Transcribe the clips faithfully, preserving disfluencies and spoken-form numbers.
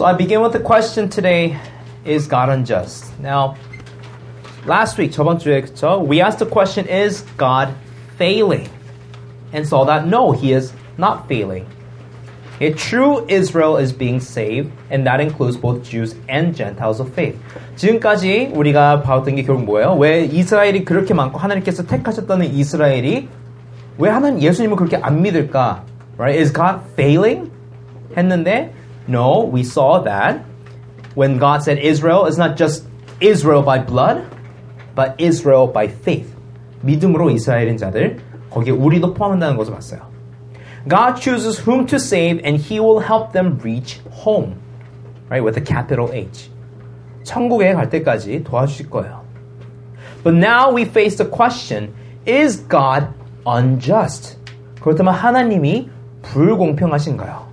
So I begin with the question today, is God unjust? Now, last week, 저번 주에, 그쵸? We asked the question, is God failing? And saw that no, he is not failing. A true Israel is being saved, and that includes both Jews and Gentiles of faith. 지금까지 우리가 봤던 게 결국 뭐예요? 왜 이스라엘이 그렇게 많고 하나님께서 택하셨다는 이스라엘이 왜 하나님 예수님을 그렇게 안 믿을까? Right? Is God failing? 했는데 no, we saw that when God said Israel, it's not just Israel by blood, but Israel by faith. 믿음으로 이스라엘인 자들, 거기에 우리도 포함한다는 것을 봤어요. God chooses whom to save, and He will help them reach home, right? With a capital H. 천국에 갈 때까지 도와주실 거예요. But now we face the question: Is God unjust? 그렇다면 하나님이 불공평하신가요?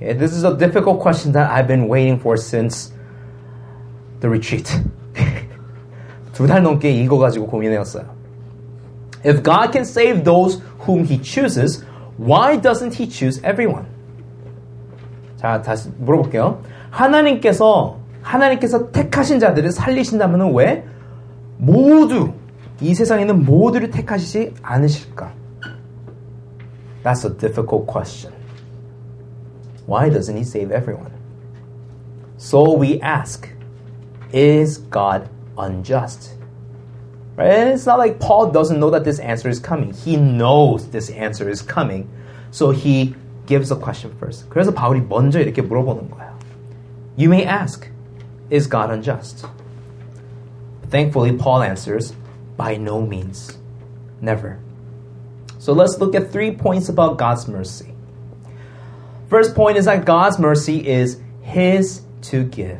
Okay, this is a difficult question that I've been waiting for since the retreat. 두 달 넘게 이거 가지고 고민해왔어요. If God can save those whom He chooses, why doesn't He choose everyone? 자, 다시 물어볼게요. 하나님께서, 하나님께서 택하신 자들을 살리신다면 왜 모두, 이 세상에 있는 모두를 택하시지 않으실까? That's a difficult question. Why doesn't He save everyone? So we ask, is God unjust? Right? It's not like Paul doesn't know that this answer is coming. He knows this answer is coming. So he gives the question first. 그래서 바울이 먼저 이렇게 물어보는 거예요. You may ask, is God unjust? Thankfully, Paul answers, by no means. Never. So let's look at three points about God's mercy. First point is that God's mercy is His to give.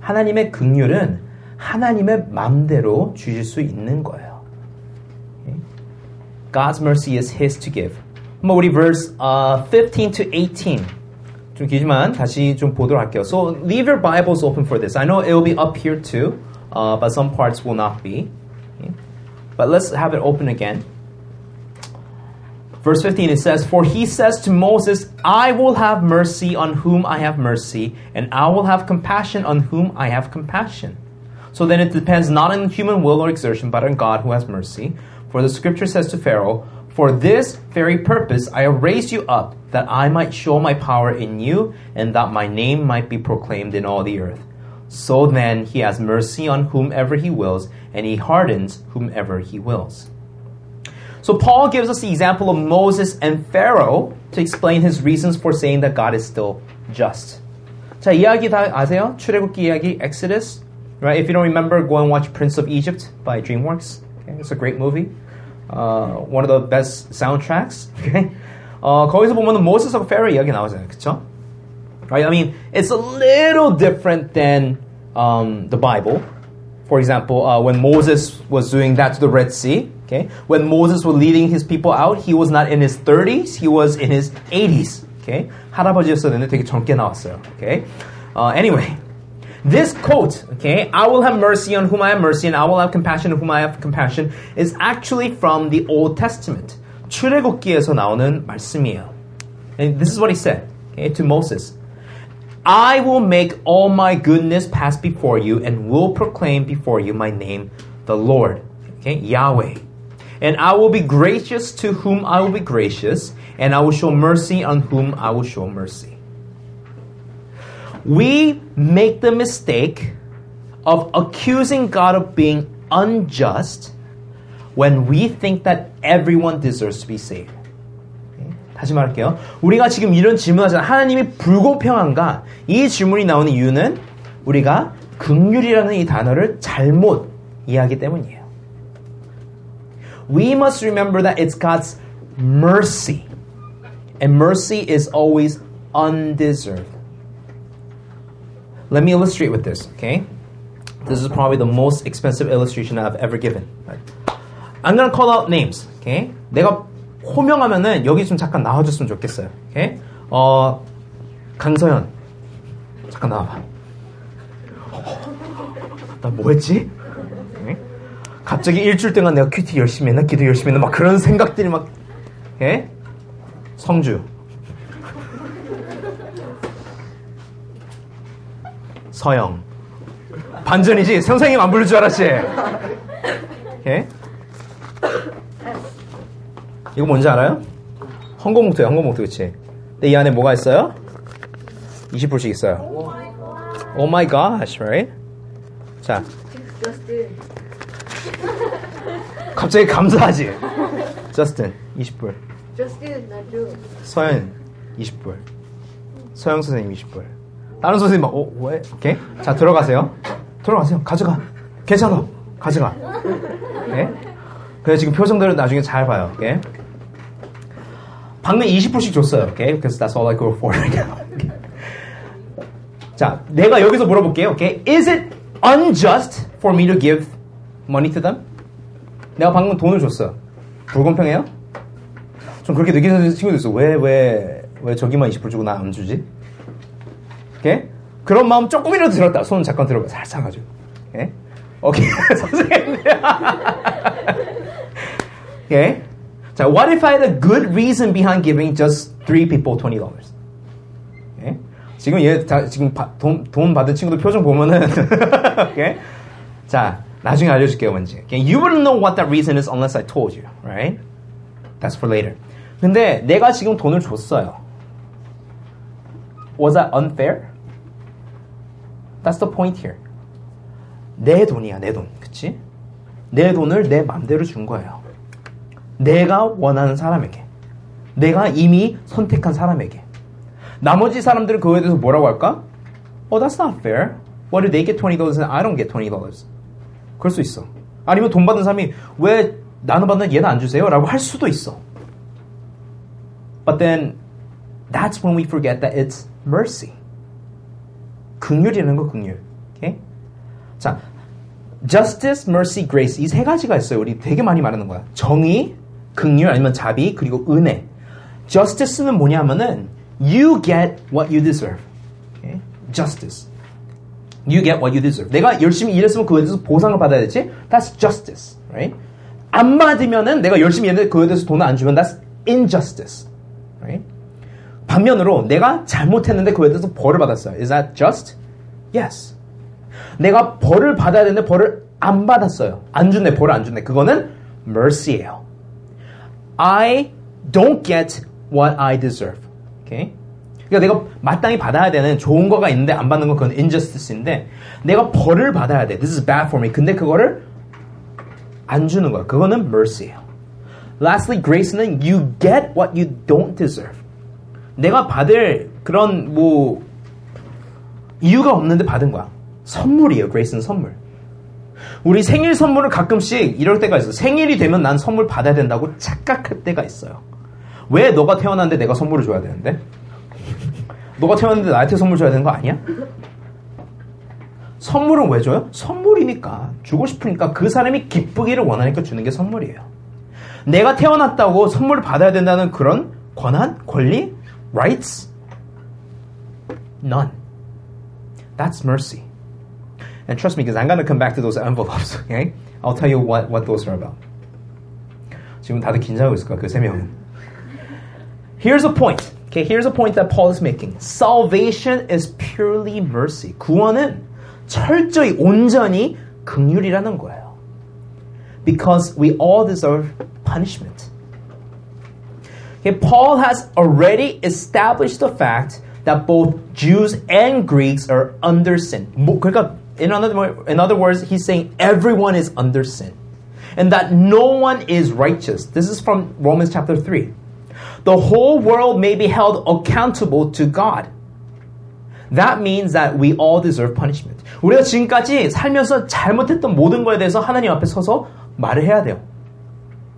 하나님의 긍휼은 하나님의 맘대로 주실 수 있는 거예요. Okay? God's mercy is His to give. 한번 우리 verse uh, fifteen to eighteen 좀 길지만 다시 좀 보도록 할게요. So leave your Bibles open for this. I know it will be up here too, uh, but some parts will not be. Okay? But let's have it open again. Verse fifteen, it says, For he says to Moses, I will have mercy on whom I have mercy, and I will have compassion on whom I have compassion. So then it depends not on human will or exertion, but on God who has mercy. For the scripture says to Pharaoh, For this very purpose I have raised you up, that I might show my power in you, and that my name might be proclaimed in all the earth. So then he has mercy on whomever he wills, and he hardens whomever he wills. So Paul gives us the example of Moses and Pharaoh to explain his reasons for saying that God is still just. 자, 이야기 다 아세요? 출애굽기 이야기, Exodus. Right? If you don't remember, go and watch Prince of Egypt by DreamWorks. Okay? It's a great movie. Uh, one of the best soundtracks. Okay? Uh, 거기서 보면은 Moses and Pharaoh 이야기 나오잖아요, 그쵸? Right? I mean, it's a little different than um, the Bible. For example, uh, when Moses was doing that to the Red Sea, okay? When Moses was leading his people out, he was not in his thirties, he was in his eighties. Okay? 할아버지였었는데 되게 젊게 나왔어요. Okay? Uh, anyway. This quote, okay, I will have mercy on whom I have mercy and I will have compassion on whom I have compassion, is actually from the Old Testament. 출애굽기에서 나오는 말씀이에요. And this is what he said, okay, to Moses. I will make all my goodness pass before you and will proclaim before you my name, the Lord, okay, Yahweh. And I will be gracious to whom I will be gracious, and I will show mercy on whom I will show mercy. We make the mistake of accusing God of being unjust when we think that everyone deserves to be saved. Okay? 다시 말할게요. 우리가 지금 이런 질문하잖아요. 하나님이 불공평한가? 이 질문이 나오는 이유는 우리가 긍휼이라는 이 단어를 잘못 이해하기 때문이에요. We must remember that it's God's mercy. And mercy is always undeserved. Let me illustrate with this, okay? This is probably the most expensive illustration I've ever given. Right? I'm going to call out names, okay? 내가 호명하면은 여기 좀 잠깐 나와줬으면 좋겠어요, okay? 어, 강서연. 잠깐 나와봐. 나 뭐했지? Okay? 갑자기 일주일 동안 내가 큐티 열심히 했나? 기도 열심히 했나? 막 그런 생각들이 막, okay? 성주. 서영. 반전이지. 선생님 안 부를 줄 알았지. 예? 이거 뭔지 알아요? 헌금봉투야. 헌금봉투. 그치? 근데 이 안에 뭐가 있어요? 이십 불씩 있어요. Oh my gosh, right? 자, 갑자기 감사하지? Justin, 이십 불. Justin, 나도. 서현, 이십 불. 서영 선생님 이십 불. 다른 선생님 막, 어, 왜? 오케이. 자, 들어가세요. 들어가세요. 가져가. 괜찮아. 가져가. 오케이. 그래서 지금 표정들은 나중에 잘 봐요. 오케이. 방금 이십 불씩 줬어요. 오케이. Because that's all I go for right now. 오케이? 자, 내가 여기서 물어볼게요. 오케이. Is it unjust for me to give money to them? 내가 방금 돈을 줬어. 불공평해요? 좀 그렇게 느끼는 친구도 있어. 왜, 왜, 왜 저기만 이십 불 주고 나 안 주지? 오케이? 그런 마음 조금이라도 들었다. 손 잠깐 들어봐. 살짝 가지고. 오케이? 오케이. 선생님. 오케이? 자, what if I had a good reason behind giving just three people twenty dollars? 오케이? 지금 얘, 다, 지금 바, 돈, 돈 받은 친구들 표정 보면은. 오케이? 자. 나중에 알려줄게요, 뭔지. Okay? You wouldn't know what that reason is unless I told you, right? That's for later. 근데 내가 지금 돈을 줬어요. Was that unfair? That's the point here. 내 돈이야, 내 돈. 그치? 내 돈을 내 맘대로 준 거예요. 내가 원하는 사람에게. 내가 이미 선택한 사람에게. 나머지 사람들은 그거에 대해서 뭐라고 할까? Oh, that's not fair. Why do they get twenty dollars and I don't get twenty dollars? 그럴 수 있어. 아니면 돈 받는 사람이 왜 나는 받는 얘는 안 주세요? 라고 할 수도 있어. But then that's when we forget that it's mercy. 긍휼이라는 거, 긍휼. Okay? 자, justice, mercy, grace 이 세 가지가 있어요. 우리 되게 많이 말하는 거야. 정의, 긍휼 아니면 자비 그리고 은혜. Justice는 뭐냐면은 you get what you deserve. Okay? Justice. You get what you deserve. 내가 열심히 일했으면 그거에 대해서 보상을 받아야 되지? That's justice, right? 안 받으면은 내가 열심히 일했는데 그거에 대해서 돈을 안 주면 that's injustice, right? 반면으로 내가 잘못했는데 그거에 대해서 벌을 받았어요. Is that just? Yes. 내가 벌을 받아야 되는데 벌을 안 받았어요. 안 주네, 벌을 안 주네. 그거는 mercy예요. I don't get what I deserve, okay? 그러니까 내가 마땅히 받아야 되는 좋은 거가 있는데 안 받는 건 그건 injustice인데 내가 벌을 받아야 돼. This is bad for me. 근데 그거를 안 주는 거야. 그거는 mercy예요. Lastly, grace는 you get what you don't deserve. 내가 받을 그런 뭐 이유가 없는데 받은 거야. 선물이에요. grace는 선물. 우리 생일 선물을 가끔씩 이럴 때가 있어. 생일이 되면 난 선물 받아야 된다고 착각할 때가 있어요. 왜 너가 태어났는데 내가 선물을 줘야 되는데? 너가 태어났는데 나한테 선물 줘야 되는 거 아니야? 선물은 왜 줘요? 선물이니까. 주고 싶으니까. 그 사람이 기쁘기를 원하니까 주는 게 선물이에요. 내가 태어났다고 선물을 받아야 된다는 그런 권한, 권리, rights? None. That's mercy. And trust me, because I'm going to come back to those envelopes. Okay? I'll tell you what, what those are about. 지금 다들 긴장하고 있을 거야, 그 세 명은. Here's a point. Okay, here's a point that Paul is making. Salvation is purely mercy. 구원은 철저히 온전히 긍휼이라는 거예요. Because we all deserve punishment. Okay, Paul has already established the fact that both Jews and Greeks are under sin. 그러니까 in other, in other words, he's saying everyone is under sin. And that no one is righteous. This is from Romans chapter three. The whole world may be held accountable to God. That means that we all deserve punishment. 우리가 지금까지 살면서 잘못했던 모든 거에 대해서 하나님 앞에 서서 말을 해야 돼요.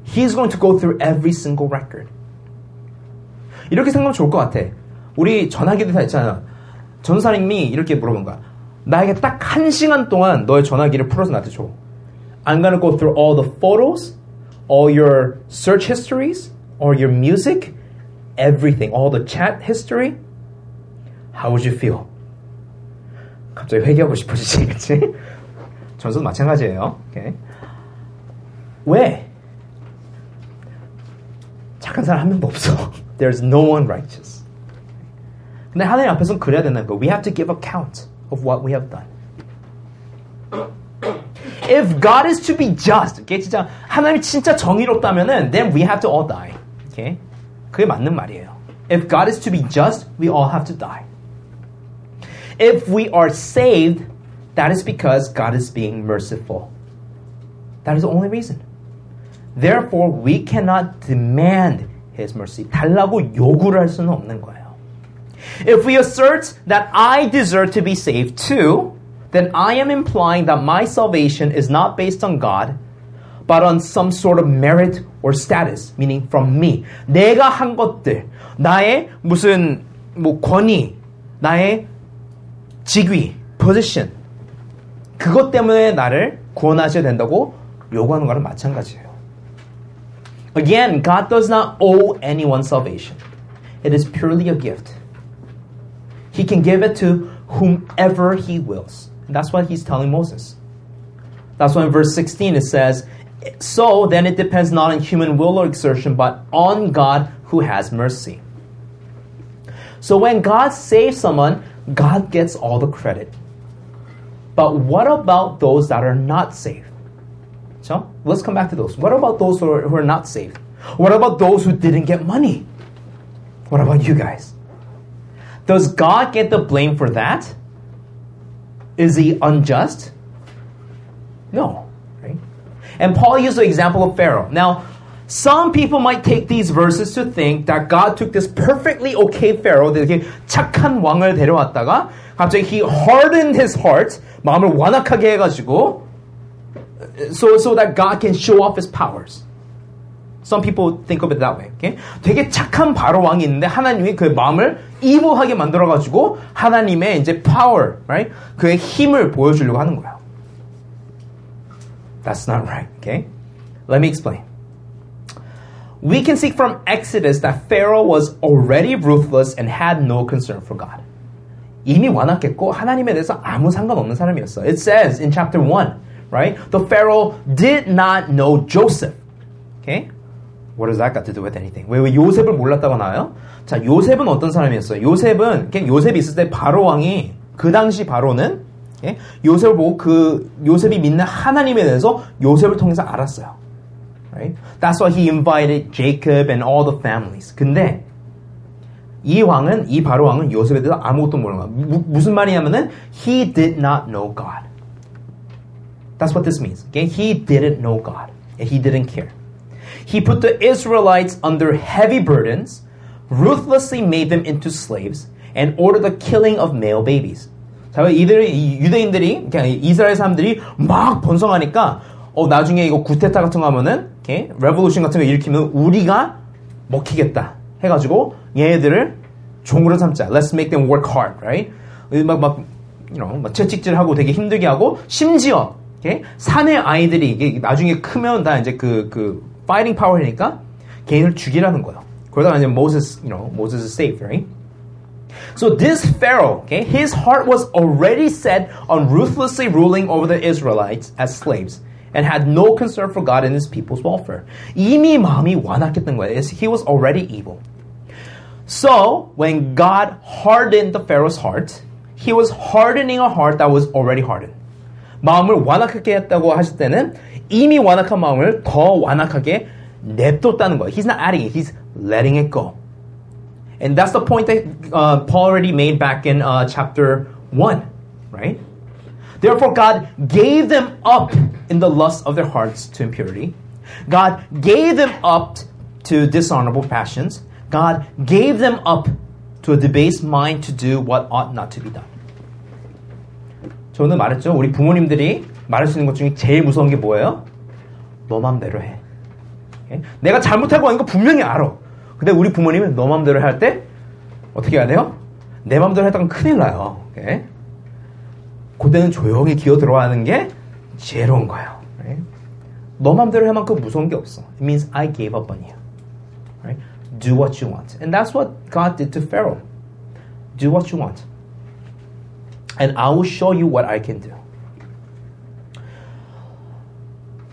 He's going to go through every single record. 이렇게 생각하면 좋을 것 같아. 우리 전화기도 다 있잖아. 전사님이 이렇게 물어본 거야. 나에게 딱 한 시간 동안 너의 전화기를 풀어서 나한테 줘. I'm going to go through all the photos, all your search histories, or your music, everything, all the chat history. How would you feel? 갑자기 회개하고 싶어지지, 그치? 전서도 마찬가지예요. Okay. 왜? 착한 사람 한 명도 없어. There's no one righteous. 근데 하나님 앞에서는 그래야 된다는 거예요. We have to give account of what we have done. If God is to be just, okay, 진짜 하나님이 진짜 정의롭다면은 then we have to all die. Okay? 그게 맞는 말이에요. If God is to be just, we all have to die. If we are saved, that is because God is being merciful. That is the only reason. Therefore, we cannot demand His mercy. 달라고 요구를 할 수는 없는 거예요. If we assert that I deserve to be saved too, then I am implying that my salvation is not based on God, but on some sort of merit or status, meaning from me. 내가 한 것들, 나의 무슨 뭐 권위, 나의 직위, position, 그것 때문에 나를 구원하셔야 된다고 요구하는 거랑 마찬가지예요. Again, God does not owe anyone salvation. It is purely a gift. He can give it to whomever He wills. And that's what He's telling Moses. That's why in verse sixteen it says, so then it depends not on human will or exertion, but on God who has mercy. So when God saves someone, God gets all the credit. But what about those that are not saved? So let's come back to those. What about those who are, who are not saved? What about those who didn't get money? What about you guys? Does God get the blame for that? Is He unjust? No. Right? And Paul used the example of Pharaoh. Now, some people might take these verses to think that God took this perfectly okay Pharaoh, 이렇게 착한 왕을 데려왔다가 갑자기 he hardened his heart, 마음을 완악하게 해가지고 so, so that God can show off His powers. Some people think of it that way. Okay? 되게 착한 바로 왕이 있는데 하나님이 그의 마음을 evil하게 만들어 가지고 하나님의 이제 power, right? 그의 힘을 보여주려고 하는 거야. That's not right. Okay? Let me explain. We can see from Exodus that Pharaoh was already ruthless and had no concern for God. 이미 완악했고 하나님에 대해서 아무 상관없는 사람이었어. It says in chapter one, right? The Pharaoh did not know Joseph. Okay? What does that got to do with anything? 왜, 왜 요셉을 몰랐다고 나와요? 자, 요셉은 어떤 사람이었어요? 요셉은, 요셉이 있을 때 바로 왕이, 그 당시 바로는, okay? 요셉을 보고 그, 요셉이 믿는 하나님에 대해서 요셉을 통해서 알았어요. Right? That's why he invited Jacob and all the families. 근데, 이 왕은, 이 바로 왕은 요셉에 대해서 아무것도 모르는 거야. 무, 무슨 말이냐면은, he did not know God. That's what this means. Okay? He didn't know God. And he didn't care. He put the Israelites under heavy burdens, ruthlessly made them into slaves, and ordered the killing of male babies. 자, 이들이 유대인들이 그냥 이스라엘 사람들이 막 번성하니까 어 나중에 이거 구테타 같은 거 하면은, 이렇게 레볼루션 같은 거 일으키면 우리가 먹히겠다 해가지고 얘네들을 종으로 삼자. Let's make them work hard, right? 막 막, you know, 막 채찍질하고 되게 힘들게 하고 심지어 이렇게 사내 아이들이 이게 나중에 크면 다 이제 그 그 fighting power니까 개인을 죽이라는 거예요. 그러다가 이제 Moses, you know, Moses is saved, right? So this Pharaoh, okay, his heart was already set on ruthlessly ruling over the Israelites as slaves and had no concern for God and His people's welfare. 이미 마음이 완악했던 거예요. He was already evil. So when God hardened the Pharaoh's heart, He was hardening a heart that was already hardened. 마음을 완악하게 했다고 하실 때는 이미 완악한 마음을 더 완악하게 냅뒀다는 거예요. He's not adding it. He's letting it go. And that's the point that uh, Paul already made back in uh, chapter one, right? Therefore, God gave them up in the lust of their hearts to impurity. God gave them up to dishonorable passions. God gave them up to a debased mind to do what ought not to be done. 저 오늘 말했죠. 우리 부모님들이 말할 수 있는 것 중에 제일 무서운 게 뭐예요? 너 맘대로 해. Okay? 내가 잘못하고 하는 거 분명히 알아. 근데 우리 부모님은 너 맘대로 할 때 어떻게 해야 돼요? 내 맘대로 했다간 큰일 나요. Okay? 그때는 조용히 기어 들어가는 게 제로인 거예요. Right? 너 맘대로 할 만큼 무서운 게 없어. It means I gave up on you. Right? Do what you want. And that's what God did to Pharaoh. Do what you want. And I will show you what I can do.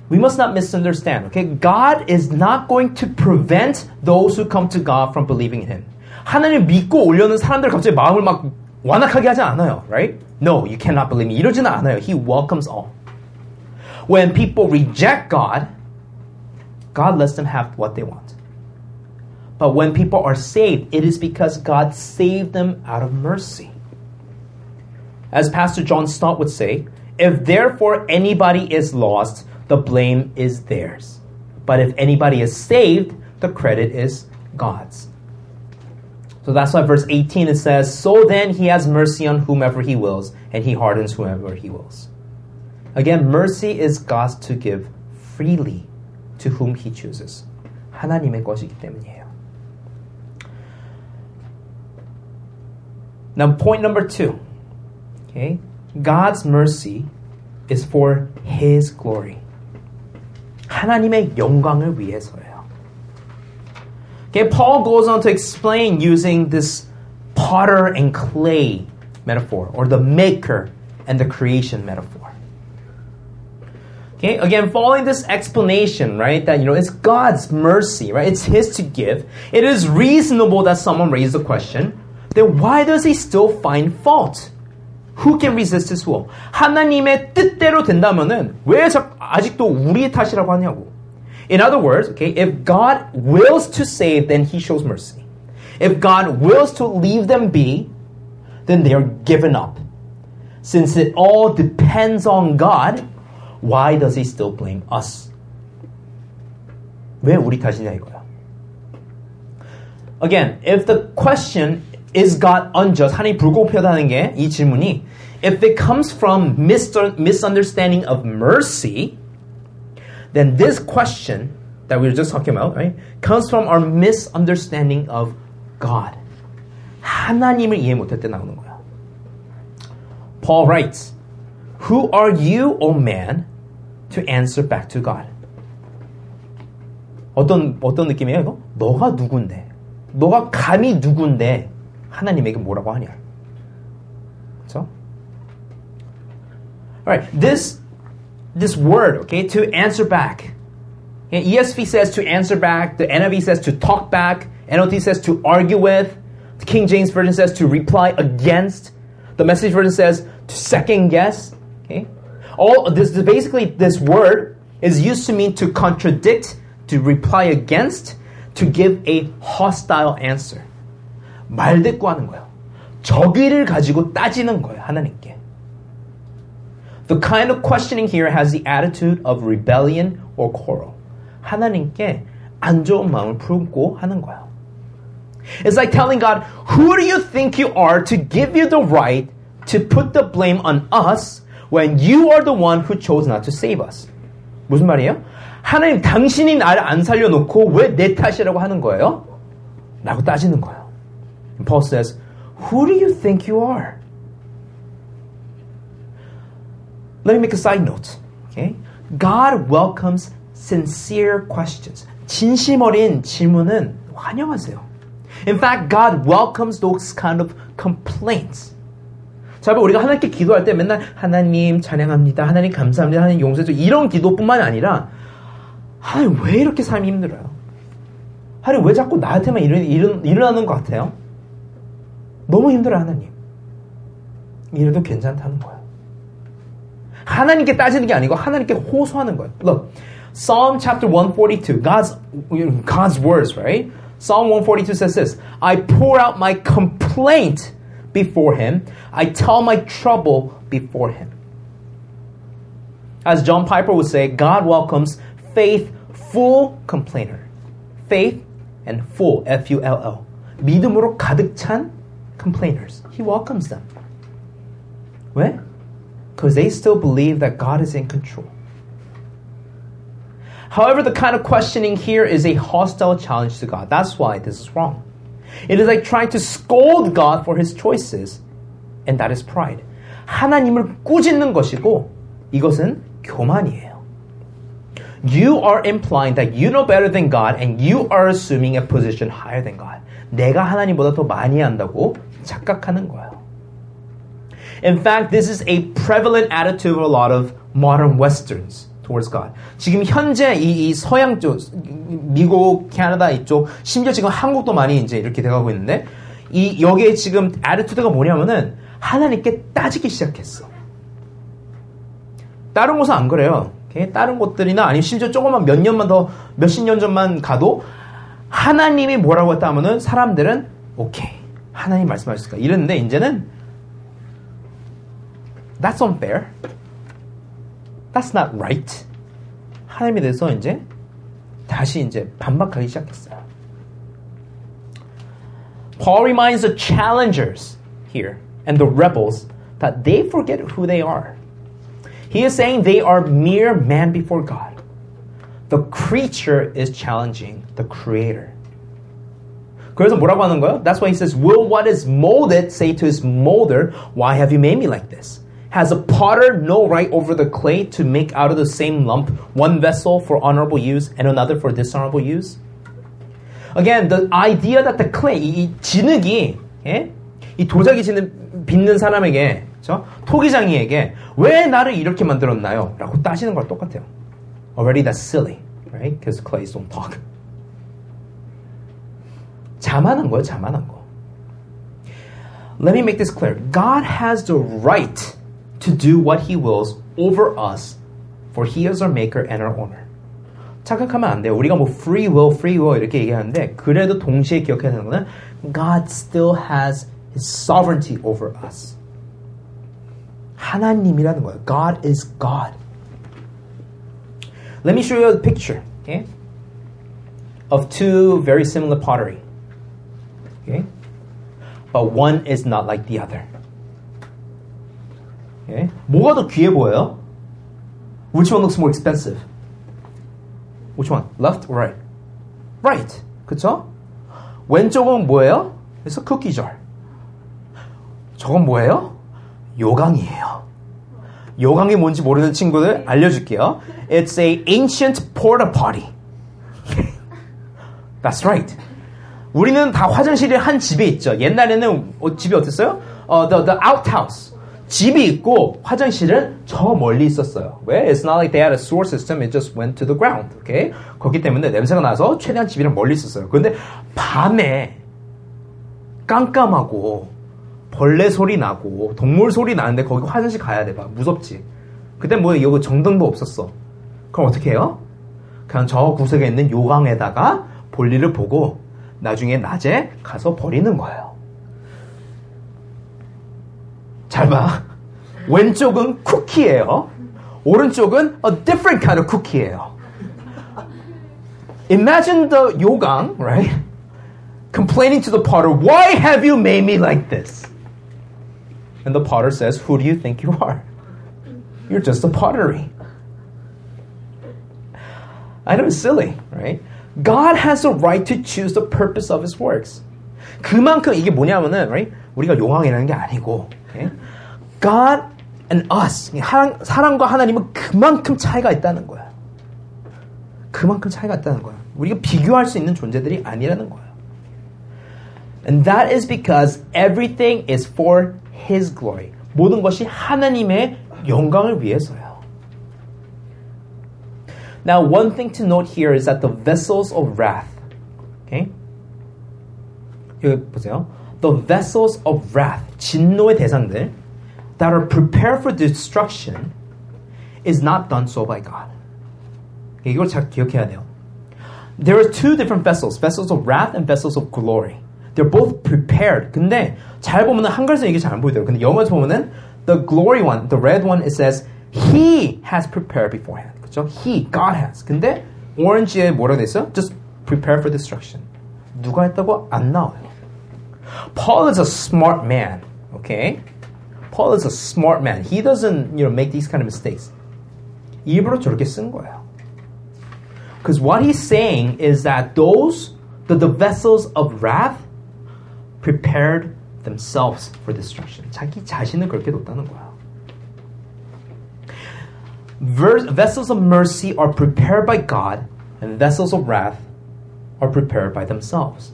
We must not misunderstand, okay? God is not going to prevent those who come to God from believing in Him. 하나님 믿고 올려는 사람들 갑자기 마음을 막 완악하게 하지 않아요, right? No, you cannot believe me. 이러지는 않아요. He welcomes all. When people reject God, God lets them have what they want. But when people are saved, it is because God saved them out of mercy. As Pastor John Stott would say, if therefore anybody is lost, the blame is theirs. But if anybody is saved, the credit is God's. So that's why verse eighteen, it says, so then he has mercy on whomever he wills, and he hardens whomever he wills. Again, mercy is God's to give freely to whom he chooses. 하나님의 것이기 때문이에요. Now, point number two. Okay? God's mercy is for his glory. 하나님의 영광을 위해서예요. Okay, Paul goes on to explain using this potter and clay metaphor, or the maker and the creation metaphor. Okay, again, following this explanation, right, that, you know, it's God's mercy, right? It's his to give. It is reasonable that someone raised the question, then why does he still find fault? Who can resist his will? 하나님의 뜻대로 된다면은 왜 아직도 우리의 탓이라고 하냐고. In other words, okay, if God wills to save, then he shows mercy. If God wills to leave them be, then they are given up. Since it all depends on God, why does he still blame us? 왜 우리 탓이냐 이거야. Again, if the question is God unjust? 하나님 불공평하다는 게 이 질문이 if it comes from misunderstanding of mercy, then this question that we were just talking about, right, comes from our misunderstanding of God. 하나님을 이해 못할 때 나오는 거야. Paul writes, "Who are you, O man, to answer back to God?" 어떤 어떤 느낌이에요, 이거? 너가 누군데? 너가 감히 누군데? 하나님에게 뭐라고 하냐. 그렇죠? Alright, this this word, okay, to answer back. E S V says to answer back, the N I V says to talk back, N L T says to argue with, the King James Version says to reply against, the Message Version says to second guess. Okay? All this basically this word is used to mean to contradict, to reply against, to give a hostile answer. 말대꾸 하는 거예요. 적의를 가지고 따지는 거예요, 하나님께. The kind of questioning here has the attitude of rebellion or quarrel. 하나님께 안 좋은 마음을 품고 하는 거예요. It's like telling God, who do you think you are to give you the right to put the blame on us when you are the one who chose not to save us? 무슨 말이에요? 하나님, 당신이 나를 안 살려놓고 왜 내 탓이라고 하는 거예요? 라고 따지는 거예요. And Paul says, who do you think you are? Let me make a side note. Okay? God welcomes sincere questions. 진심 어린 질문은 환영하세요. In fact, God welcomes those kind of complaints. 자, 우리가 하나님께 기도할 때 맨날 하나님 찬양합니다. 하나님 감사합니다. 하나님 용서해줘. 이런 기도뿐만 아니라 하나님 왜 이렇게 삶이 힘들어요? 하나님 왜 자꾸 나한테만 일어, 일어, 일어나는 것 같아요? 너무 힘들어 하나님. 이래도 괜찮다는 거야. 하나님께 따지는 게 아니고 하나님께 호소하는 거야. Look, Psalm chapter one forty-two, God's God's words, right? Psalm one forty-two says this: I pour out my complaint before Him. I tell my trouble before Him. As John Piper would say, God welcomes faithful complainer. Faith and full, F U L L. 믿음으로 가득 찬 complainers. He welcomes them. Why? Because they still believe that God is in control. However, the kind of questioning here is a hostile challenge to God. That's why this is wrong. It is like trying to scold God for his choices, and that is pride. 하나님을 꾸짖는 것이고, 이것은 교만이에요. You are implying that you know better than God, and you are assuming a position higher than God. 내가 하나님보다 더 많이 안다고 착각하는 거예요. In fact, this is a prevalent attitude of a lot of modern Westerns towards God. 지금 현재 이, 이 서양 쪽, 미국, 캐나다 이쪽, 심지어 지금 한국도 많이 이제 이렇게 돼가고 있는데, 이 여기에 지금 attitude가 뭐냐면은 하나님께 따지기 시작했어. 다른 곳은 안 그래요. 다른 곳들이나 아니면 심지어 조금만 몇 년만 더 몇십 년 전만 가도 하나님이 뭐라고 했다 하면은 사람들은 오케이 하나님 말씀하셨을까 이랬는데 이제는 That's unfair. That's not right. 하나님에 대해서 이제 다시 이제 반박하기 시작했어요. Paul reminds the challengers here and the rebels that they forget who they are. He is saying they are mere man before God. The creature is challenging the creator. 그래서 뭐라고 하는 거예요? That's why he says, will what is molded say to his molder, why have you made me like this? Has a potter no right over the clay to make out of the same lump one vessel for honorable use and another for dishonorable use? Again, the idea that the clay, 이 진흙이, 예? 이 도자기 진흙 빚는 사람에게, 그렇죠? 토기장이에게 왜 나를 이렇게 만들었나요? 라고 따지는 거랑 똑같아요. Already that's silly, right? Because clays don't talk. 자만한 거예요, 자만한 거. Let me make this clear. God has the right to do what he wills over us, for he is our maker and our owner. 착각하면 안 돼요. 우리가 뭐 free will, free will 이렇게 얘기하는데 그래도 동시에 기억해야 되는 거는 God still has his sovereignty over us. 하나님이라는 거예요. God is God. Let me show you a picture, okay, of two very similar pottery. Okay? But one is not like the other. Okay? 뭐가 더 귀해 보여요? Which one looks more expensive? Which one? Left or right? Right. 그쵸? 왼쪽은 뭐예요? It's a cookie jar. 저건 뭐예요? 요강이에요. 요강이 뭔지 모르는 친구들 알려줄게요. It's a ancient porta potty. That's right. 우리는 다 화장실이 한 집에 있죠. 옛날에는 집이 어땠어요? Uh, the, the outhouse. 집이 있고 화장실은 저 멀리 있었어요. 왜? It's not like they had a sewer system. It just went to the ground. Okay? 그렇기 때문에 냄새가 나서 최대한 집이랑 멀리 있었어요. 그런데 밤에 깜깜하고 벌레 소리 나고 동물 소리 나는데 거기 화장실 가야 돼 봐. 무섭지. 그때 뭐 여기 정등도 없었어. 그럼 어떻게 해요? 그냥 저 구석에 있는 요강에다가 볼일을 보고 나중에 낮에 가서 버리는 거예요. 잘 봐. 왼쪽은 쿠키예요. 오른쪽은 a different kind of cookie예요. Imagine the 요강, right? Complaining to the potter, why have you made me like this? And the potter says, who do you think you are? You're just a pottery. I know it's silly, right? God has a right to choose the purpose of his works. 그만큼 이게 뭐냐면은, right? 우리가 용왕이라는 게 아니고, okay? God and us, 사람과 하나님은 그만큼 차이가 있다는 거야. 그만큼 차이가 있다는 거야. 우리가 비교할 수 있는 존재들이 아니라는 거야. And that is because everything is for His glory. 모든 것이 하나님의 영광을 위해서야. Now, one thing to note here is that the vessels of wrath, okay? 여기 보세요. The vessels of wrath, 진노의 대상들, that are prepared for destruction, is not done so by God. Okay, 이걸 잘 기억해야 돼요. There are two different vessels, vessels of wrath and vessels of glory. They're both prepared. 근데 잘 보면은 한글에서 이게 잘 안 보이더라고요. 근데 영어에서 보면은 the glory one, the red one, it says He has prepared beforehand. He, God has. 근데 orange에 뭐라고 돼 있어요? Just prepare for destruction. 누가 했다고 안 나와요. Paul is a smart man. Okay? Paul is a smart man. He doesn't, you know, make these kind of mistakes. 일부러 저렇게 쓴 거예요. Because what he's saying is that those, the, the vessels of wrath, prepared themselves for destruction. 자기 자신을 그렇게 뒀다는 거예요. Vessels of mercy are prepared by God, and vessels of wrath are prepared by themselves.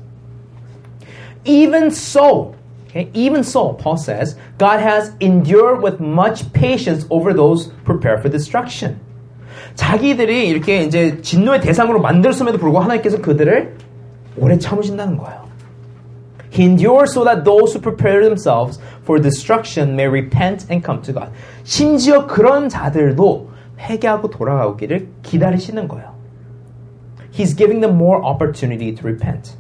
Even so, okay, even so, Paul says, God has endured with much patience over those prepared for destruction. 자기들이 이렇게 이제 진노의 대상으로 만들었음에도 불구하고 하나님께서 그들을 오래 참으신다는 거예요. He endures so that those who prepare themselves for destruction may repent and come to God. 심지어 그런 자들도 회개하고 돌아오기를 기다리시는 거예요. He's giving them more opportunity to repent.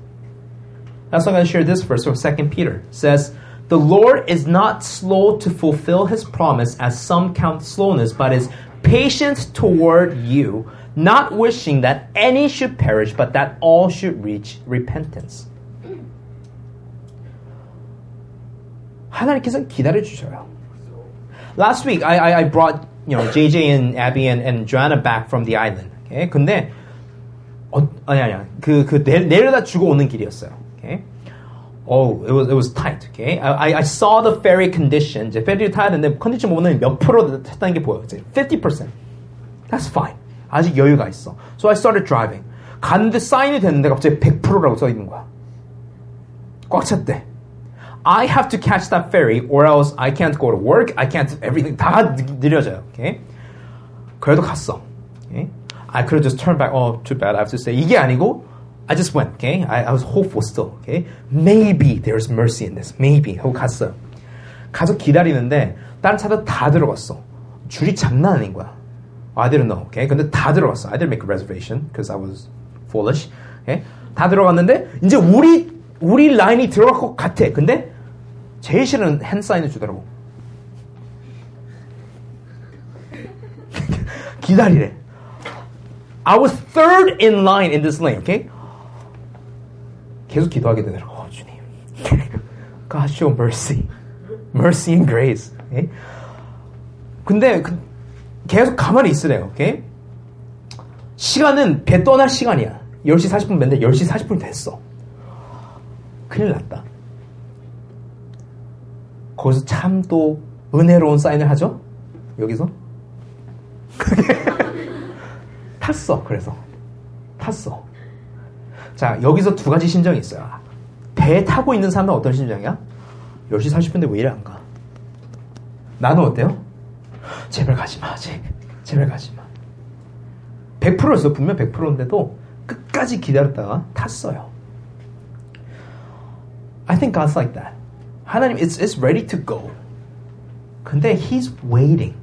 That's why I'm going to share this verse from Second Peter. It says, "The Lord is not slow to fulfill his promise, as some count slowness, but is patient toward you, not wishing that any should perish, but that all should reach repentance." 하나님께서 기다려주셔요. Last week, I, I, I brought you know, J J and Abby and, and Joanna back from the island. Okay? 근데, 어, 아니, 아니, 그, 그, 내, 내려다 주고 오는 길이었어요. Okay? Oh, it was, it was tight. Okay? I, I saw the ferry condition. 이제 ferry 타는데 컨디션 보면 몇 프로 탔다는 게 보여요. fifty percent. That's fine. 아직 여유가 있어. So I started driving. 가는데 사인이 됐는데 갑자기 one hundred percent라고 써 있는 거야. 꽉 찼대. I have to catch that ferry, or else I can't go to work, I can't everything. 다 느려져요. Okay? 그래도 갔어. Okay? I could have just turned back. Oh, too bad. I have to say 이게 아니고. I just went. Okay? I, I was hopeful still. Okay? Maybe there's mercy in this. Maybe. 하고 갔어요. 가서 기다리는데 다른 차도 다 들어갔어. 줄이 장난 아닌 거야. I didn't know. Okay? 근데 다 들어갔어. I didn't make a reservation because I was foolish. Okay? 다 들어갔는데 이제 우리 우리 라인이 들어갈 것 같아. 근데 제일 싫은 핸사인을 주더라고. 기다리래. I was third in line in this lane, okay? 계속 기도하게 되더라고. 어, 주님. God show mercy. Mercy and grace. Okay? 근데 그, 계속 가만히 있으래요, okay? 시간은 배 떠날 시간이야. ten forty 분 됐는데 ten forty 분이 됐어. 큰일 났다. 거기서 참 또 은혜로운 사인을 하죠? 여기서? 탔어, 그래서. 탔어. 자, 여기서 두 가지 심정이 있어요. 배 타고 있는 사람은 어떤 심정이야? ten forty 분인데 왜 이래 안 가? 나는 어때요? 제발 가지 마, 제, 제발 가지 마. one hundred percent였어, 분명 one hundred percent인데도 끝까지 기다렸다가 탔어요. I think God's like that. 하나님 is, is ready to go. 근데 he's waiting.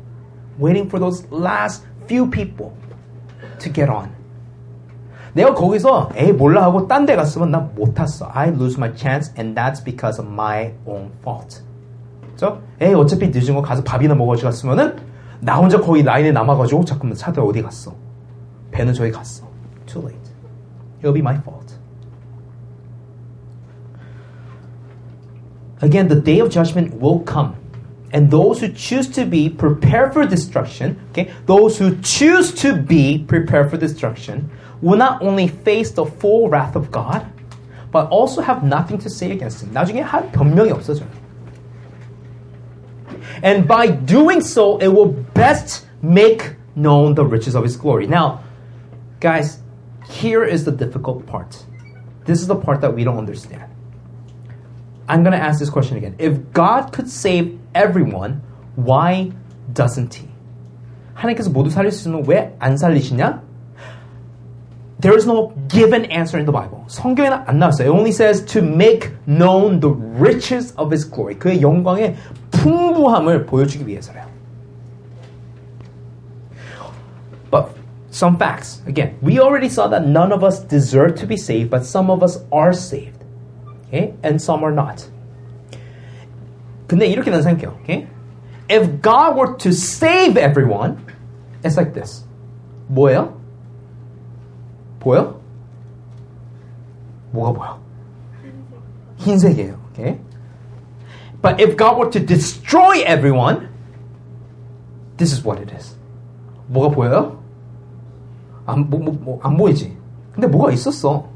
Waiting for those last few people to get on. 내가 거기서 에이 몰라 하고 딴 데 갔으면 난 못 탔어. I lose my chance and that's because of my own fault. 그렇죠? 에이 어차피 늦은 거 가서 밥이나 먹어야지 갔으면은 나 혼자 거기 라인에 남아가지고 잠깐만 차들 어디 갔어? 배는 저기 갔어. Too late. It'll be my fault. Again, the day of judgment will come. And those who choose to be prepared for destruction, okay, those who choose to be prepared for destruction will not only face the full wrath of God, but also have nothing to say against him. 나중에 할 변명이 없어져요. And by doing so, it will best make known the riches of his glory. Now, guys, here is the difficult part. This is the part that we don't understand. I'm going to ask this question again. If God could save everyone, why doesn't he? 하나님께서 모두 살리시면 왜 안 살리시냐? There is no given answer in the Bible. 성경에는 안 나왔어요. It only says to make known the riches of his glory. 그의 영광의 풍부함을 보여주기 위해서래요. But some facts. Again, we already saw that none of us deserve to be saved, but some of us are saved. Okay? And some are not. 근데 이렇게 난 생각해요. Okay? If God were to save everyone, it's like this. 뭐예요? 보여? 뭐가 보여? 흰색이에요. Okay? But if God were to destroy everyone, this is what it is. 뭐가 보여요? 안, 뭐, 뭐, 뭐, 안 보이지? 근데 뭐가 있었어?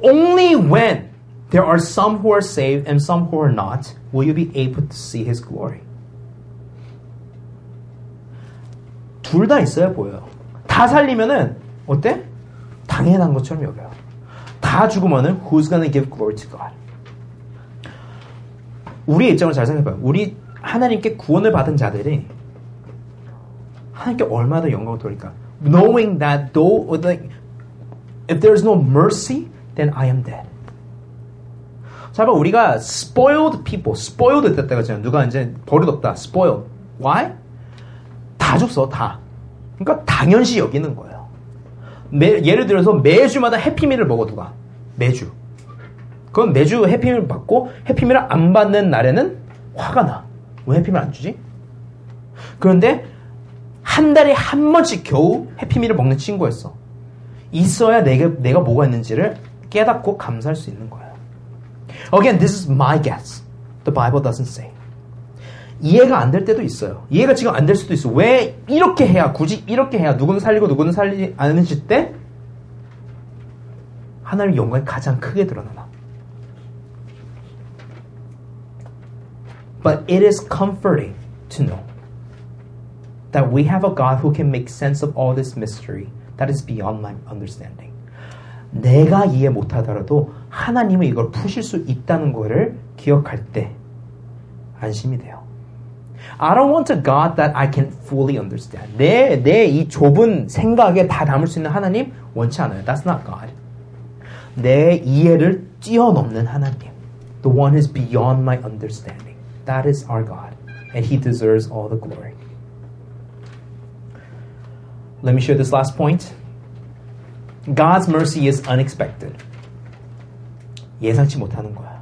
Only when there are some who are saved and some who are not, will you be able to see his glory? 둘 다 있어야 보여요. 다 살리면은 어때? 당연한 것처럼 여겨요. 다 죽으면은 who's gonna give glory to God? 우리의 입장을 잘 생각해봐요. 우리 하나님께 구원을 받은 자들이 하나님께 얼마나 영광을 돌릴까? Knowing that though, if there is no mercy, then I am dead. 자, 여러분, 우리가 spoiled people, spoiled 됐다고 했잖아요. 누가 이제 버릇없다, spoiled. Why? 다 줬어, 다. 그러니까 당연시 여기는 거예요. 매, 예를 들어서 매주마다 해피밀을 먹어, 누가. 매주. 그건 매주 해피밀 받고 해피밀을 안 받는 날에는 화가 나. 왜 해피밀 안 주지? 그런데 한 달에 한 번씩 겨우 해피밀을 먹는 친구였어. 있어야 내가, 내가 뭐가 있는지를 깨닫고 감사할 수 있는 거예요. Again, this is my guess. The Bible doesn't say. 이해가 안 될 때도 있어요. 이해가 지금 안 될 수도 있어. 왜 이렇게 해야, 굳이 이렇게 해야 누구는 살리고 누구는 살리지 않으실 때 하나님의 영광이 가장 크게 드러나나. But it is comforting to know that we have a God who can make sense of all this mystery that is beyond my understanding. 내가 이해 못하더라도 하나님은 이걸 푸실 수 있다는 것을 기억할 때 안심이 돼요. I don't want a God that I can fully understand. 내, 내 이 좁은 생각에 다 담을 수 있는 하나님 원치 않아요. That's not God. 내 이해를 뛰어넘는 하나님. The one who is beyond my understanding. That is our God. And He deserves all the glory. Let me share this last point. God's mercy is unexpected. 예상치 못하는 거야.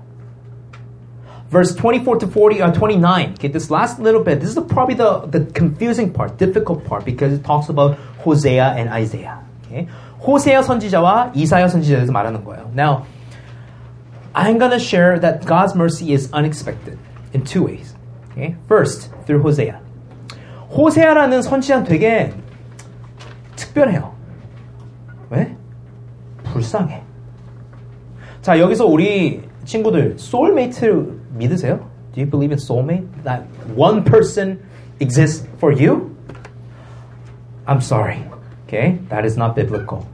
Verse twenty-four to forty, uh, twenty-nine. Okay, this last little bit. This is probably the, the confusing part, difficult part, because it talks about Hosea and Isaiah. Okay? 호세아 선지자와 이사야 선지자에 대해서 말하는 거예요. Now, I'm going to share that God's mercy is unexpected in two ways. Okay? First, through Hosea. 호세아라는 선지자는 되게 특별해요. 왜? 불쌍해. 자, 여기서 우리 친구들 soulmate를 믿으세요? Do you believe in soulmate? That one person exists for you? I'm sorry. Okay? That is not biblical.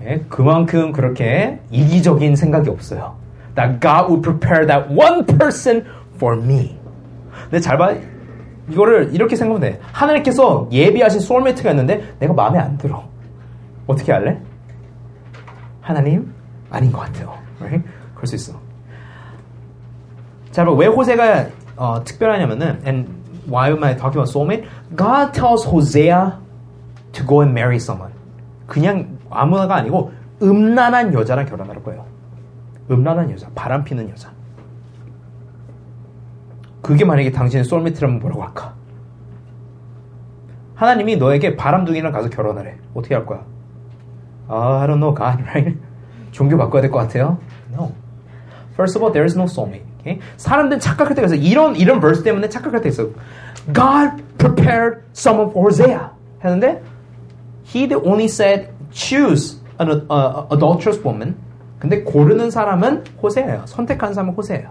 Okay? 그만큼 그렇게 이기적인 생각이 없어요. That God would prepare that one person for me. 근데 잘 봐. 이거를 이렇게 생각하면 돼. 하나님께서 예비하신 soulmate가 있는데 내가 마음에 안 들어. 어떻게 할래? 하나님? 아닌 것 같아요. Right? 그럴 수 있어. 자, 왜 호세가 어, 특별하냐면은 and why am I talking about soulmate? God tells Hosea to go and marry someone. 그냥 아무나가 아니고 음란한 여자랑 결혼할 거예요. 음란한 여자, 바람피는 여자. 그게 만약에 당신의 soulmate라면 뭐라고 할까? 하나님이 너에게 바람둥이랑 가서 결혼하래. 어떻게 할 거야? I don't know, God, right? 종교 바꿔야 될 것 같아요? No. First of all, there is no soulmate. Okay? 사람들은 착각할 때가 있어요. 이런, 이런 verse 때문에 착각할 때가 있어요. God prepared someone for Hosea. 했는데, He only said, choose an uh, adulterous woman. 근데 고르는 사람은 호세예요. 선택한 사람은 호세예요.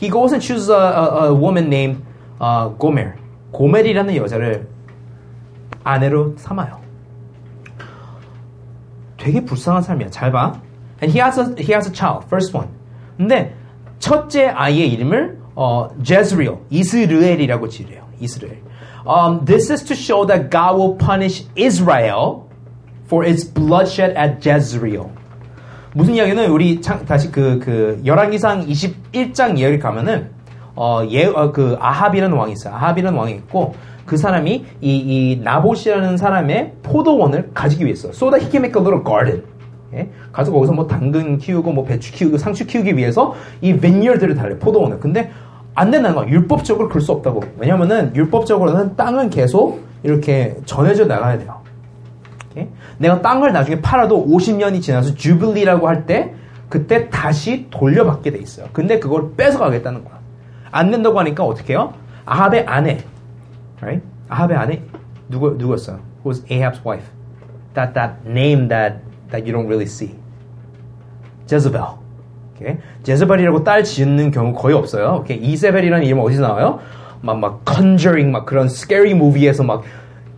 He goes and chooses a, a, a woman named uh, Gomer. 고멜이라는 여자를 아내로 삼아요. 되게 불쌍한 사람이야. 잘 봐. And he has a, he has a child. First one. 근데 첫째 아이의 이름을 어, Jezreel, 이스르엘이라고 지어요. 이스라엘. Um, this is to show that God will punish Israel for its bloodshed at Jezreel. 무슨 이야기는 우리 참, 다시 그, 그 열왕기상 이십일 장 이야기를 가면은 어, 예, 어, 그 아합이라는 왕이 있어요. 아합이라는 왕이 있고 그 사람이 이, 이 나봇이라는 사람의 포도원을 가지기 위해서 so that he can make a little garden. 예? 가서 거기서 뭐 당근 키우고 뭐 배추 키우고 상추 키우기 위해서 이 vineyard들을 달래 포도원을. 근데 안 된다는 거야. 율법적으로 그럴 수 없다고. 왜냐면은 율법적으로는 땅은 계속 이렇게 전해져 나가야 돼요. 오케이? 내가 땅을 나중에 팔아도 오십 년이 지나서 주빌리라고 할 때 그때 다시 돌려받게 돼 있어요. 근데 그걸 뺏어가겠다는 거야. 안 된다고 하니까 어떻게 해요? 아합의 아내. Right? 아합의 아내 누구 누구였어요? Who was Ahab's wife? That that name that that you don't really see. Jezebel. Okay? 제즈벨이라고 딸 짓는 경우 거의 없어요. Okay? 이세벨이라는 이름 어디서 나와요? 막 막 conjuring 막 그런 scary movie에서 막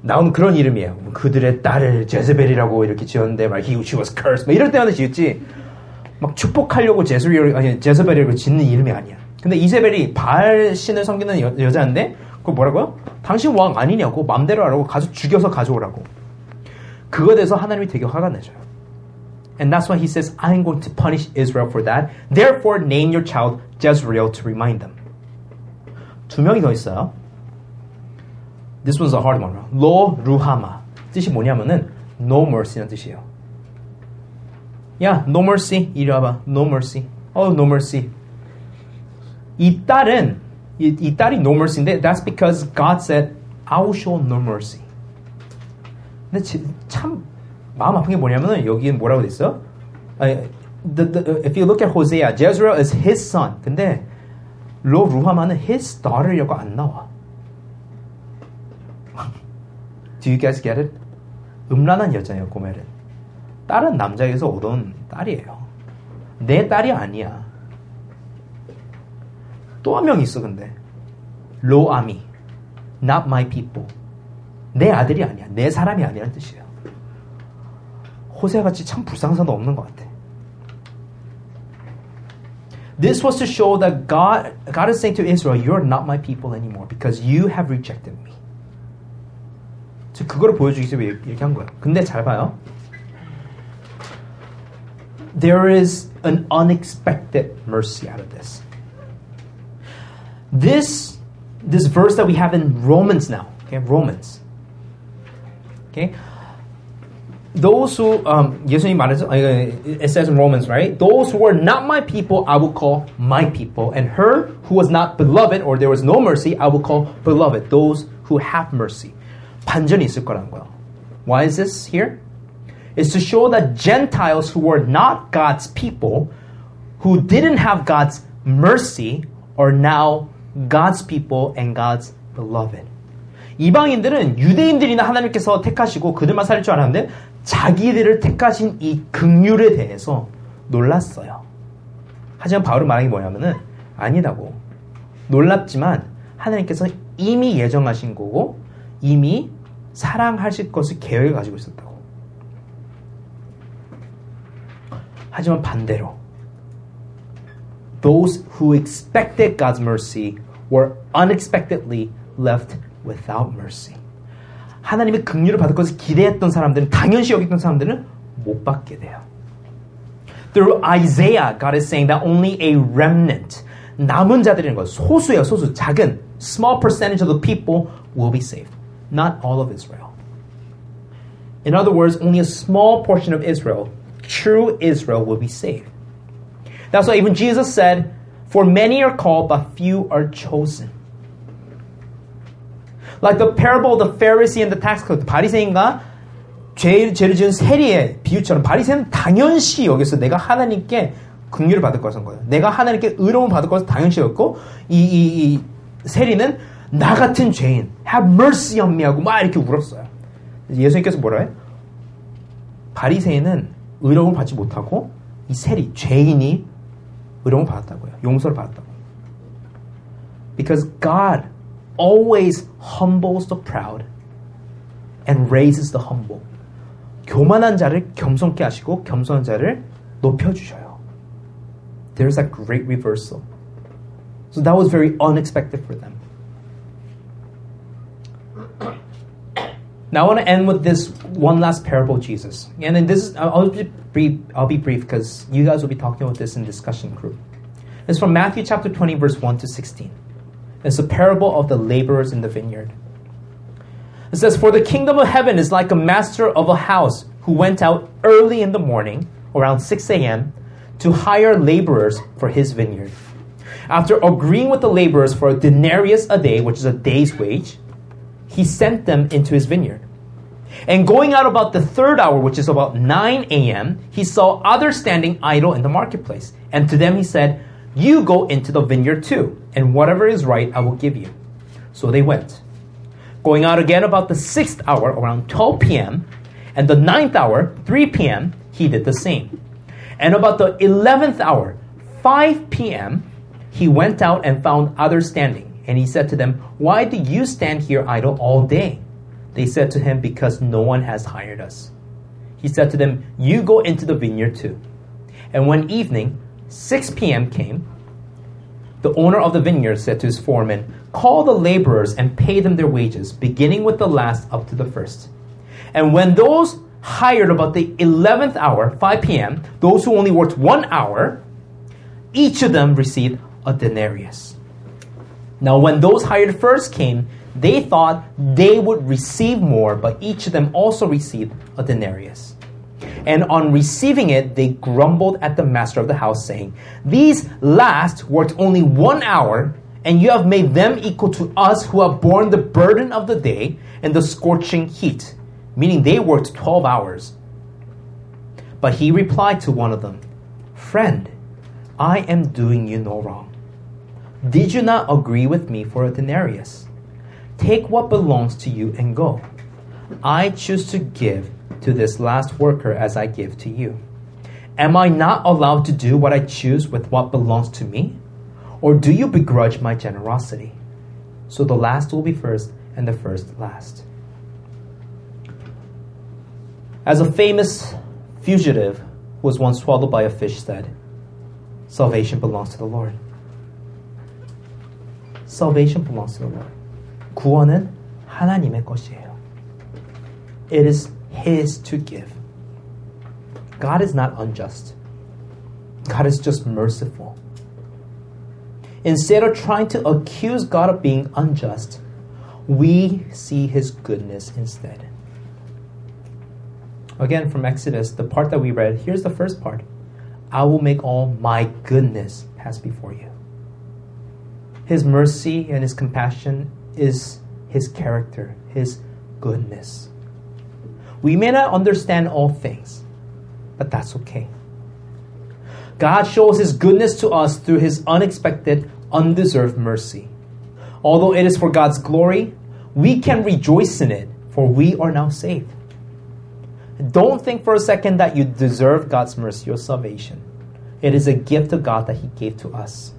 나온 그런 이름이에요. 그들의 딸을 제즈벨이라고 이렇게 지었는데 막 he she was cursed. 막 이럴 때마다 지었지. 막 축복하려고 제즈리얼 아니 제즈벨이라고 짓는 이름이 아니야. 근데 이세벨이 바알 신을 섬기는 여, 여자인데 그거 뭐라고요? 당신 왕 아니냐고 맘대로 하라고 가서 죽여서 가져오라고. 그거에 대해서 하나님이 되게 화가 내셔요. And that's why he says, I'm going to punish Israel for that. Therefore, name your child Jezreel to remind them. 두 명이 더 있어요. This one's a hard one. Lo ruhama. 뜻이 뭐냐면은 no mercy라는 뜻이에요. Yeah, no mercy. 이리 와봐. No mercy. Oh, no mercy. 이 딸은 이, 이 딸이 no mercy인데 that's because God said, I will show no mercy. 근데 참 마음 아픈 게 뭐냐면은 여기는 뭐라고 돼 있어? Uh, the, the, if you look at Hosea, Jezreel is his son. 근데 로 루하마는 his daughter라고 안 나와. Do you guys get it? 음란한 여자예요, 고멜은. 딸은 남자에게서 얻은 딸이에요. 내 딸이 아니야. 또 한 명 있어, 근데. 로아미. Not my people. 내 아들이 아니야. 내 사람이 아니라는 뜻이에요. 호세아같이 참 불상사도 없는 것 같아. This was to show that God, God is saying to Israel, you are not my people anymore because you have rejected me. 즉 그거를 보여주기 위해서 이렇게 한 거예요. 근데 잘 봐요. There is an unexpected mercy out of this. This, this verse that we have in Romans now, okay, Romans. Okay, those who, um, 예수님 말해서, it says in Romans, right? Those who were not my people, I will call my people, and her who was not beloved, or there was no mercy, I will call beloved. Those who have mercy. 반전이 있을 거라는 거예요. Why is this here? It's to show that Gentiles who were not God's people, who didn't have God's mercy, are now God's people and God's beloved. 이방인들은 유대인들이나 하나님께서 택하시고 그들만 살릴 줄 알았는데 자기들을 택하신 이 긍휼에 대해서 놀랐어요. 하지만 바울은 말한 게 뭐냐면은 아니라고. 놀랍지만 하나님께서 이미 예정하신 거고 이미 사랑하실 것을 계획을 가지고 있었다고. 하지만 반대로 those who expected God's mercy were unexpectedly left without mercy. 하나님의 긍휼을 받을 것을 기대했던 사람들은 당연시 여겼던 사람들은 못 받게 돼요. Through Isaiah, God is saying that only a remnant, 남은 자들이라는 것, 소수예요, 소수, 작은, small percentage of the people will be saved. Not all of Israel. In other words, only a small portion of Israel, true Israel, will be saved. That's why even Jesus said, for many are called, but few are chosen. Like the parable of the Pharisee and the tax collector. 바리새인과 죄를 지은 세리의 비유처럼 바리새인은 당연시 여기서 내가 하나님께 긍휼을 받을 것을 한 거예요. 내가 하나님께 의로움 받을 것을 당연시 여겼고 이, 이, 이 세리는 나 같은 죄인, have mercy on me 하고 막 이렇게 울었어요. 예수님께서 뭐라 해요? 바리새인은 의로움을 받지 못하고 이 세리, 죄인이 의로움을 받았다고요. 용서를 받았다고. Because God always humbles the proud and raises the humble. 교만한 자를 겸손케 하시고 겸손한 자를 높여주셔요. There's a great reversal. So that was very unexpected for them. Now I want to end with this one last parable of Jesus. And then this is, I'll be brief, I'll be brief because you guys will be talking about this in discussion group. It's from Matthew chapter twenty, verse one to sixteen. It's a parable of the laborers in the vineyard. It says, for the kingdom of heaven is like a master of a house who went out early in the morning, around six a.m., to hire laborers for his vineyard. After agreeing with the laborers for a denarius a day, which is a day's wage, he sent them into his vineyard. And going out about the third hour, which is about nine a.m., he saw others standing idle in the marketplace. And to them he said, you go into the vineyard too, and whatever is right I will give you. So they went. Going out again about the sixth hour, around twelve p.m., and the ninth hour, three p.m., he did the same. And about the eleventh hour, five p.m., he went out and found others standing. And he said to them, why do you stand here idle all day? They said to him, because no one has hired us. He said to them, you go into the vineyard too. And when evening, six p.m. came, the owner of the vineyard said to his foreman, call the laborers and pay them their wages, beginning with the last up to the first. And when those hired about the eleventh hour, five p.m., those who only worked one hour, each of them received a denarius. Now, when those hired first came, they thought they would receive more, but each of them also received a denarius. And on receiving it, they grumbled at the master of the house, saying, "These last worked only one hour, and you have made them equal to us who have borne the burden of the day and the scorching heat," meaning they worked twelve hours. But he replied to one of them, "Friend, I am doing you no wrong. Did you not agree with me for a denarius? Take what belongs to you and go. I choose to give to this last worker as I give to you. Am I not allowed to do what I choose with what belongs to me? Or do you begrudge my generosity? So the last will be first, and the first last." As a famous fugitive who was once swallowed by a fish said, "Salvation belongs to the Lord." Salvation belongs to the Lord. 구원은 하나님의 것이에요. It is His to give. God is not unjust. God is just merciful. Instead of trying to accuse God of being unjust, we see His goodness instead. Again, from Exodus, the part that we read, here's the first part. "I will make all my goodness pass before you." His mercy and His compassion is His character, His goodness. We may not understand all things, but that's okay. God shows His goodness to us through His unexpected, undeserved mercy. Although it is for God's glory, we can rejoice in it, for we are now saved. Don't think for a second that you deserve God's mercy or salvation. It is a gift of God that He gave to us.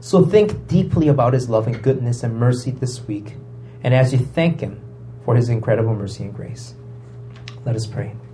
So think deeply about His love and goodness and mercy this week, and as you thank Him for His incredible mercy and grace. Let us pray.